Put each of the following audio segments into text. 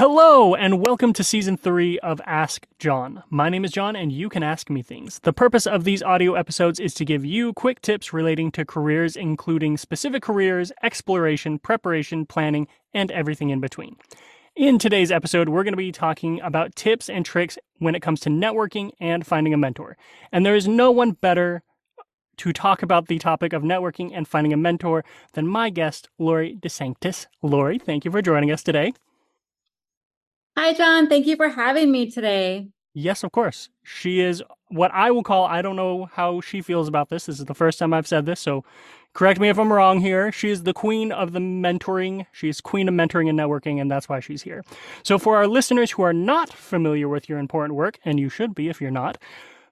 Hello, and welcome to Season 3 of Ask John. My name is John, and you can ask me things. The purpose of these audio episodes is to give you quick tips relating to careers, including specific careers, exploration, preparation, planning, and everything in between. In today's episode, we're going to be talking about tips and tricks when it comes to networking and finding a mentor. And there is no one better to talk about the topic of networking and finding a mentor than my guest, Laury DeSanctis. Laury, thank you for joining us today. Hi, John. Thank you for having me today. Yes, of course. She is what I will call, I don't know how she feels about this. This is the first time I've said this, so correct me if I'm wrong here. She is the queen of the mentoring. She is queen of mentoring and networking, and that's why she's here. So for our listeners who are not familiar with your important work, and you should be if you're not,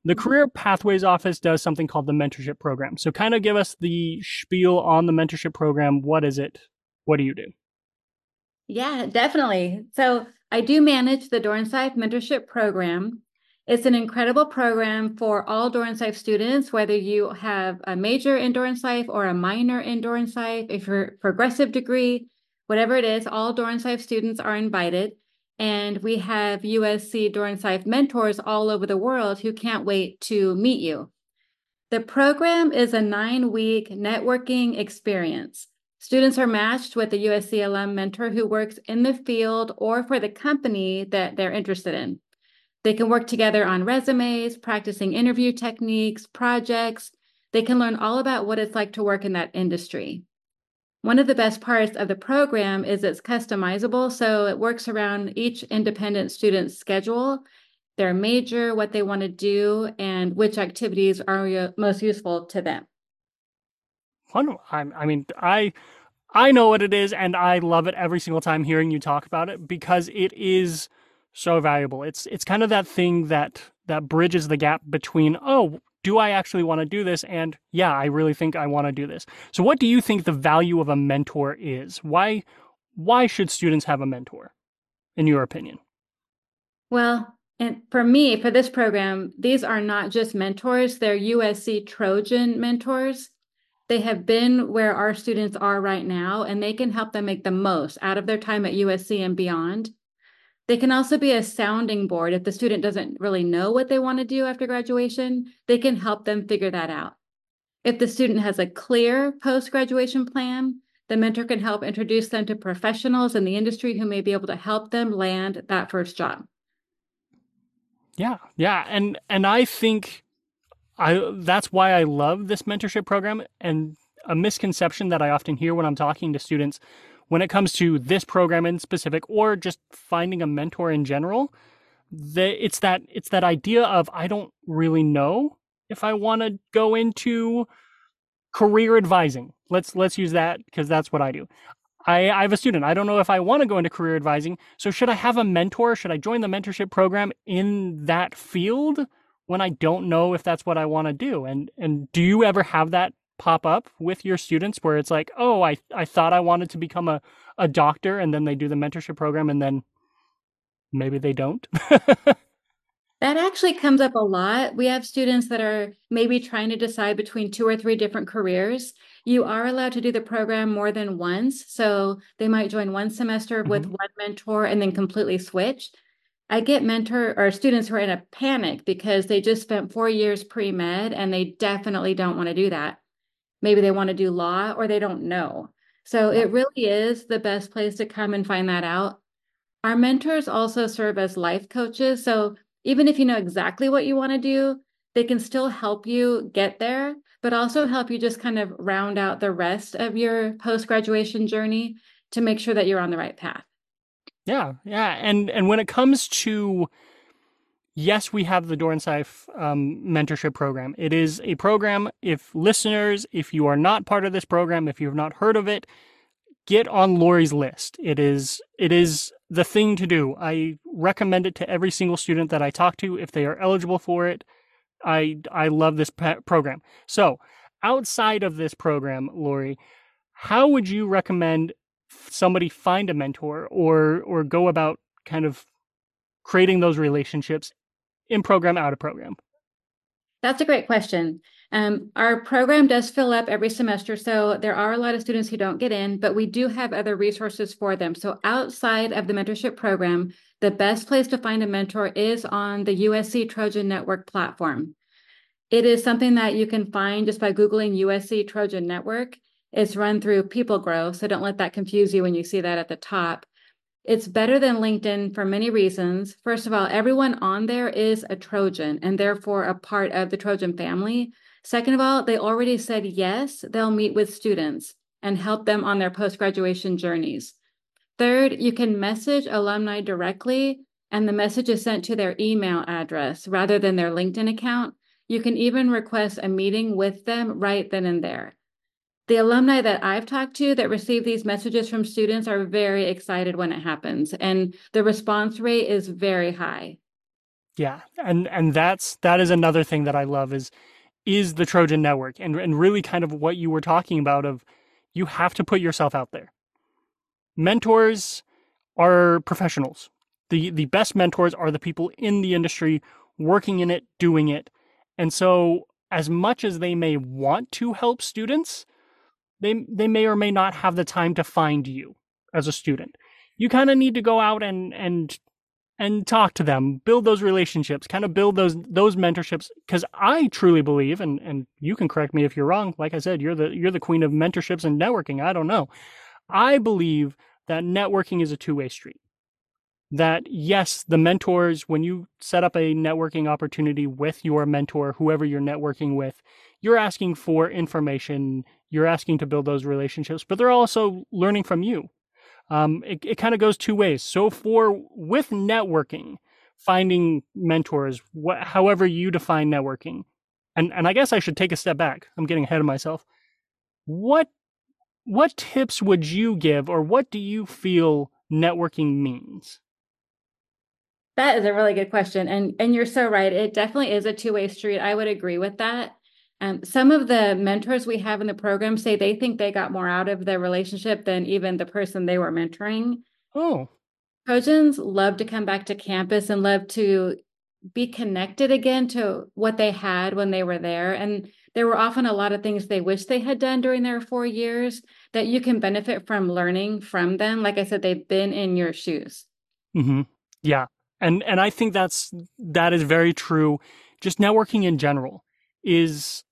the Career Pathways Office does something called the mentorship program. So kind of give us the spiel on the mentorship program. What is it? What do you do? Yeah, definitely. So I do manage the Dornsife Mentorship Program. It's an incredible program for all Dornsife students, whether you have a major in Dornsife or a minor in Dornsife, if you're a progressive degree, whatever it is, all Dornsife students are invited. And we have USC Dornsife mentors all over the world who can't wait to meet you. The program is a 9-week networking experience. Students are matched with a USC alum mentor who works in the field or for the company that they're interested in. They can work together on resumes, practicing interview techniques, projects. They can learn all about what it's like to work in that industry. One of the best parts of the program is it's customizable, so it works around each independent student's schedule, their major, what they want to do, and which activities are most useful to them. I mean, I know what it is, and I love it every single time hearing you talk about it because it is so valuable. It's kind of that thing that bridges the gap between, oh, do I actually want to do this? And yeah, I really think I want to do this. So what do you think the value of a mentor is? Why should students have a mentor, in your opinion? Well, and for me, for this program, these are not just mentors. They're USC Trojan mentors. They have been where our students are right now, and they can help them make the most out of their time at USC and beyond. They can also be a sounding board. If the student doesn't really know what they want to do after graduation, they can help them figure that out. If the student has a clear post-graduation plan, the mentor can help introduce them to professionals in the industry who may be able to help them land that first job. Yeah. And I think that's why I love this mentorship program, and a misconception that I often hear when I'm talking to students when it comes to this program in specific or just finding a mentor in general, it's that idea of I don't really know if I want to go into career advising. Let's use that because that's what I do. I have a student. I don't know if I want to go into career advising. So should I have a mentor? Should I join the mentorship program in that field when I don't know if that's what I want to do? And do you ever have that pop up with your students where it's like, oh, I thought I wanted to become a doctor, and then they do the mentorship program and then maybe they don't? That actually comes up a lot. We have students that are maybe trying to decide between 2 or 3 different careers. You are allowed to do the program more than once. So they might join one semester with one mentor and then completely switch. I get students who are in a panic because they just spent 4 years pre-med and they definitely don't want to do that. Maybe they want to do law or they don't know. So it really is the best place to come and find that out. Our mentors also serve as life coaches. So even if you know exactly what you want to do, they can still help you get there, but also help you just kind of round out the rest of your post-graduation journey to make sure that you're on the right path. Yeah. And when it comes to, yes, we have the Dornsife mentorship program. It is a program, if you are not part of this program, if you have not heard of it, get on Laury's list. It is the thing to do. I recommend it to every single student that I talk to if they are eligible for it. I love this program. So outside of this program, Laury, how would you recommend somebody find a mentor or go about kind of creating those relationships in program, out of program? That's a great question. Our program does fill up every semester, so there are a lot of students who don't get in, but we do have other resources for them. So outside of the mentorship program, the best place to find a mentor is on the USC Trojan Network platform. It is something that you can find just by Googling USC Trojan Network. It's run through PeopleGrow, so don't let that confuse you when you see that at the top. It's better than LinkedIn for many reasons. First of all, everyone on there is a Trojan and therefore a part of the Trojan family. Second of all, they already said yes, they'll meet with students and help them on their post-graduation journeys. Third, you can message alumni directly, and the message is sent to their email address rather than their LinkedIn account. You can even request a meeting with them right then and there. The alumni that I've talked to that receive these messages from students are very excited when it happens, and the response rate is very high. Yeah, and that is another thing that I love is the Trojan Network, and really kind of what you were talking about of you have to put yourself out there. Mentors are professionals. The best mentors are the people in the industry, working in it, doing it. And so as much as they may want to help students, they may or may not have the time to find you as a student. You kind of need to go out and talk to them, build those relationships, kind of build those mentorships. Because I truly believe, and you can correct me if you're wrong. Like I said, you're the queen of mentorships and networking. I don't know. I believe that networking is a two-way street. That yes, the mentors, when you set up a networking opportunity with your mentor, whoever you're networking with, you're asking for information, you're asking to build those relationships, but they're also learning from you. It kind of goes two ways. So with networking, finding mentors, however you define networking, and I guess I should take a step back. I'm getting ahead of myself. What tips would you give, or what do you feel networking means? That is a really good question. And you're so right. It definitely is a two-way street. I would agree with that. Some of the mentors we have in the program say they think they got more out of the relationship than even the person they were mentoring. Oh. Trojans love to come back to campus and love to be connected again to what they had when they were there. And there were often a lot of things they wish they had done during their 4 years that you can benefit from learning from them. Like I said, they've been in your shoes. Mm-hmm. Yeah. And I think that is very true. Just networking in general is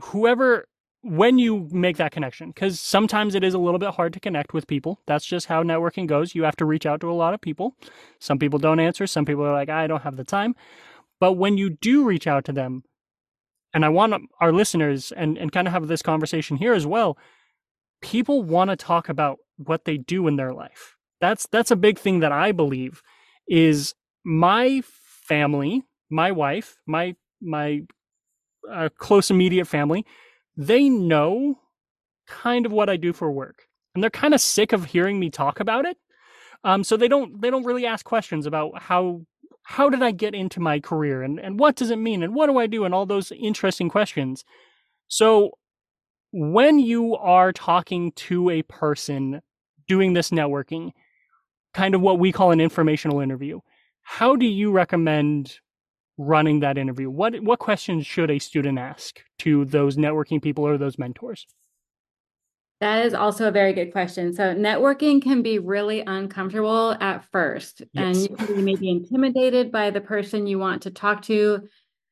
whoever, when you make that connection, because sometimes it is a little bit hard to connect with people. That's just how networking goes. You have to reach out to a lot of people. Some people don't answer. Some people are like, I don't have the time. But when you do reach out to them, and I want our listeners and kind of have this conversation here as well, people want to talk about what they do in their life. That's a big thing that I believe is my family, my wife, my close immediate family, they know kind of what I do for work, and they're kind of sick of hearing me talk about it. So they don't really ask questions about how did I get into my career, and what does it mean, and what do I do, and all those interesting questions. So when you are talking to a person doing this networking, kind of what we call an informational interview, how do you recommend running that interview? What questions should a student ask to those networking people or those mentors? That is also a very good question. So networking can be really uncomfortable at first. Yes. And you can be maybe intimidated by the person you want to talk to.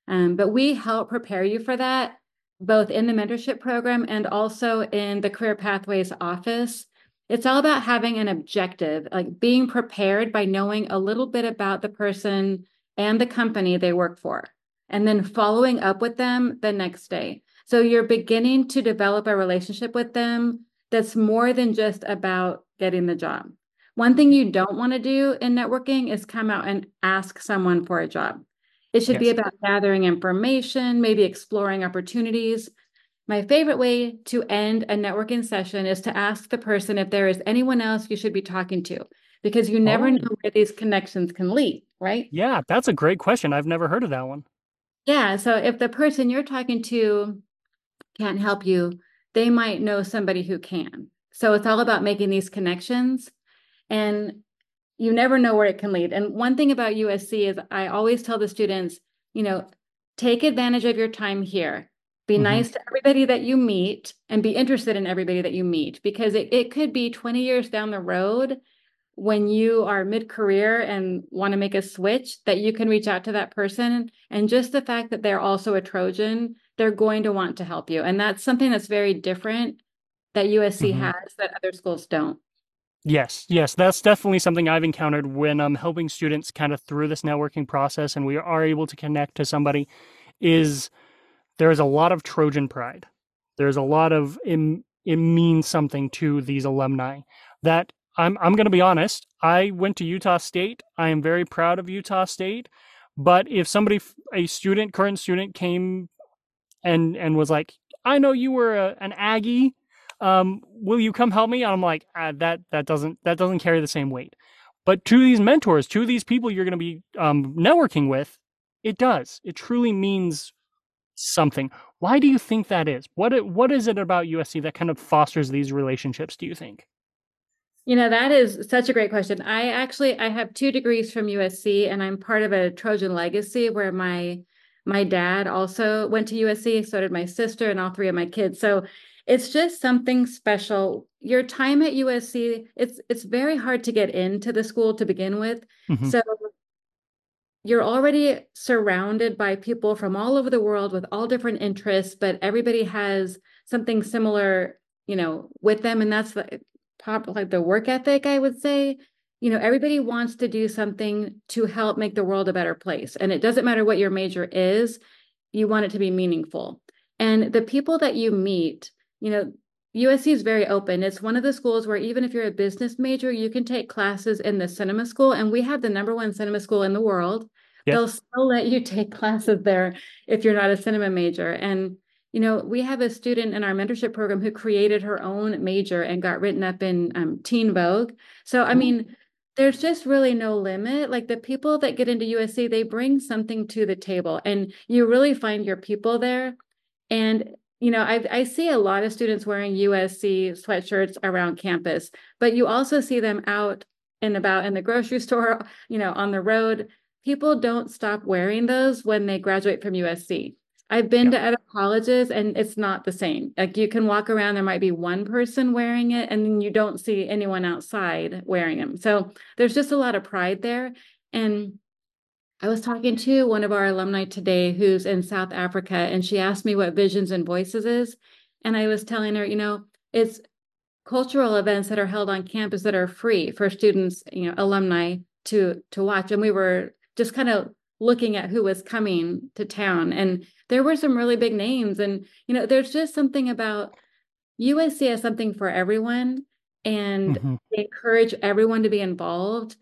But we help prepare you for that, both in the mentorship program and also in the Career Pathways office. It's all about having an objective, like being prepared by knowing a little bit about the person and the company they work for, and then following up with them the next day. So you're beginning to develop a relationship with them that's more than just about getting the job. One thing you don't want to do in networking is come out and ask someone for a job. It should be about gathering information, maybe exploring opportunities. My favorite way to end a networking session is to ask the person if there is anyone else you should be talking to, because you never know where these connections can lead, right? Yeah, that's a great question. I've never heard of that one. Yeah, so if the person you're talking to can't help you, they might know somebody who can. So it's all about making these connections, and you never know where it can lead. And one thing about USC is I always tell the students, Take advantage of your time here. Be nice to everybody that you meet and be interested in everybody that you meet, because it could be 20 years down the road when you are mid-career and want to make a switch that you can reach out to that person. And just the fact that they're also a Trojan, they're going to want to help you. And that's something that's very different that USC has that other schools don't. Yes, that's definitely something I've encountered when I'm helping students kind of through this networking process and we are able to connect to somebody is there is a lot of Trojan pride. There's a lot of, it means something to these alumni that I'm going to be honest. I went to Utah State. I am very proud of Utah State. But if somebody, a current student came and was like, I know you were an Aggie. Will you come help me? I'm like, that doesn't carry the same weight. But to these mentors, to these people you're going to be networking with, it does. It truly means something. Why do you think that is? What is it about USC that kind of fosters these relationships, do you think? You know, that is such a great question. I have 2 degrees from USC, and I'm part of a Trojan legacy where my dad also went to USC. So did my sister and all 3 of my kids. So it's just something special. Your time at USC, it's very hard to get into the school to begin with. So you're already surrounded by people from all over the world with all different interests, but everybody has something similar, you know, with them. And that's the work ethic, I would say. You know, everybody wants to do something to help make the world a better place. And it doesn't matter what your major is, you want it to be meaningful. And the people that you meet, you know, USC is very open. It's one of the schools where even if you're a business major, you can take classes in the cinema school. And we have the #1 cinema school in the world. Yep. They'll still let you take classes there if you're not a cinema major. And you know, we have a student in our mentorship program who created her own major and got written up in Teen Vogue. So, I mean, there's just really no limit. Like the people that get into USC, they bring something to the table and you really find your people there. And, you know, I see a lot of students wearing USC sweatshirts around campus, but you also see them out and about in the grocery store, you know, on the road. People don't stop wearing those when they graduate from USC. I've been to other colleges and it's not the same. Like you can walk around, there might be one person wearing it and you don't see anyone outside wearing them. So there's just a lot of pride there. And I was talking to one of our alumni today who's in South Africa, and she asked me what Visions and Voices is. And I was telling her, you know, it's cultural events that are held on campus that are free for students, you know, alumni to watch. And we were just kind of looking at who was coming to town. And there were some really big names. And, you know, there's just something about USC has something for everyone, and they encourage everyone to be involved.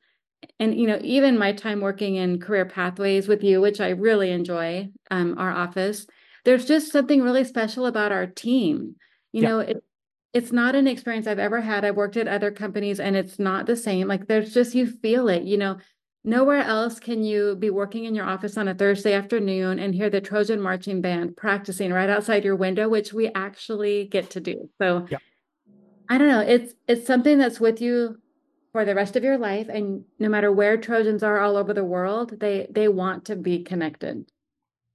And, you know, even my time working in career pathways with you, which I really enjoy, our office, there's just something really special about our team. You know, it's not an experience I've ever had. I've worked at other companies and it's not the same. Like there's just, you feel it, you know. Nowhere else can you be working in your office on a Thursday afternoon and hear the Trojan marching band practicing right outside your window, which we actually get to do. So I don't know, it's something that's with you for the rest of your life. And no matter where Trojans are all over the world, they want to be connected.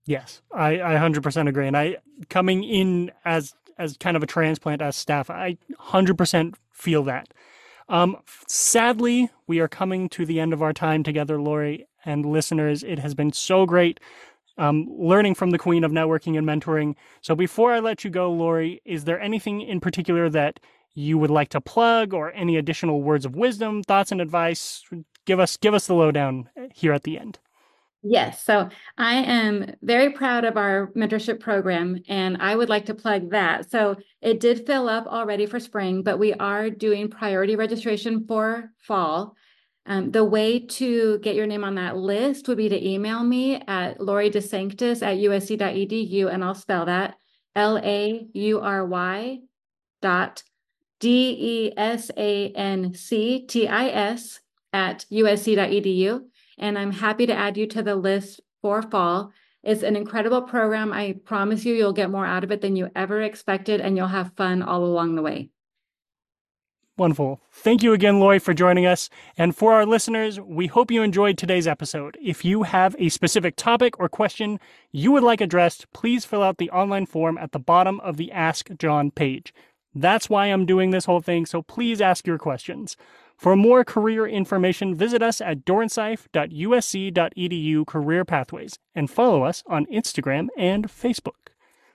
Yes, I 100% agree. And I, coming in as kind of a transplant as staff, I 100% feel that. Sadly, we are coming to the end of our time together, Laury, and listeners. It has been so great learning from the queen of networking and mentoring. So before I let you go, Laury, is there anything in particular that you would like to plug or any additional words of wisdom, thoughts, and advice? Give us the lowdown here at the end. Yes. So I am very proud of our mentorship program, and I would like to plug that. So it did fill up already for spring, but we are doing priority registration for fall. The way to get your name on that list would be to email me at laurydesanctis@usc.edu, and I'll spell that laury.desanctis@usc.edu. And I'm happy to add you to the list for fall. It's an incredible program. I promise you'll get more out of it than you ever expected, and you'll have fun all along the way. Wonderful. Thank you again, Laury, for joining us. And for our listeners, we hope you enjoyed today's episode. If you have a specific topic or question you would like addressed, please fill out the online form at the bottom of the Ask John page. That's why I'm doing this whole thing, so please ask your questions. For more career information, visit us at dornsife.usc.edu/career pathways and follow us on Instagram and Facebook.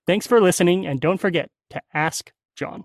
Thanks for listening, and don't forget to ask John.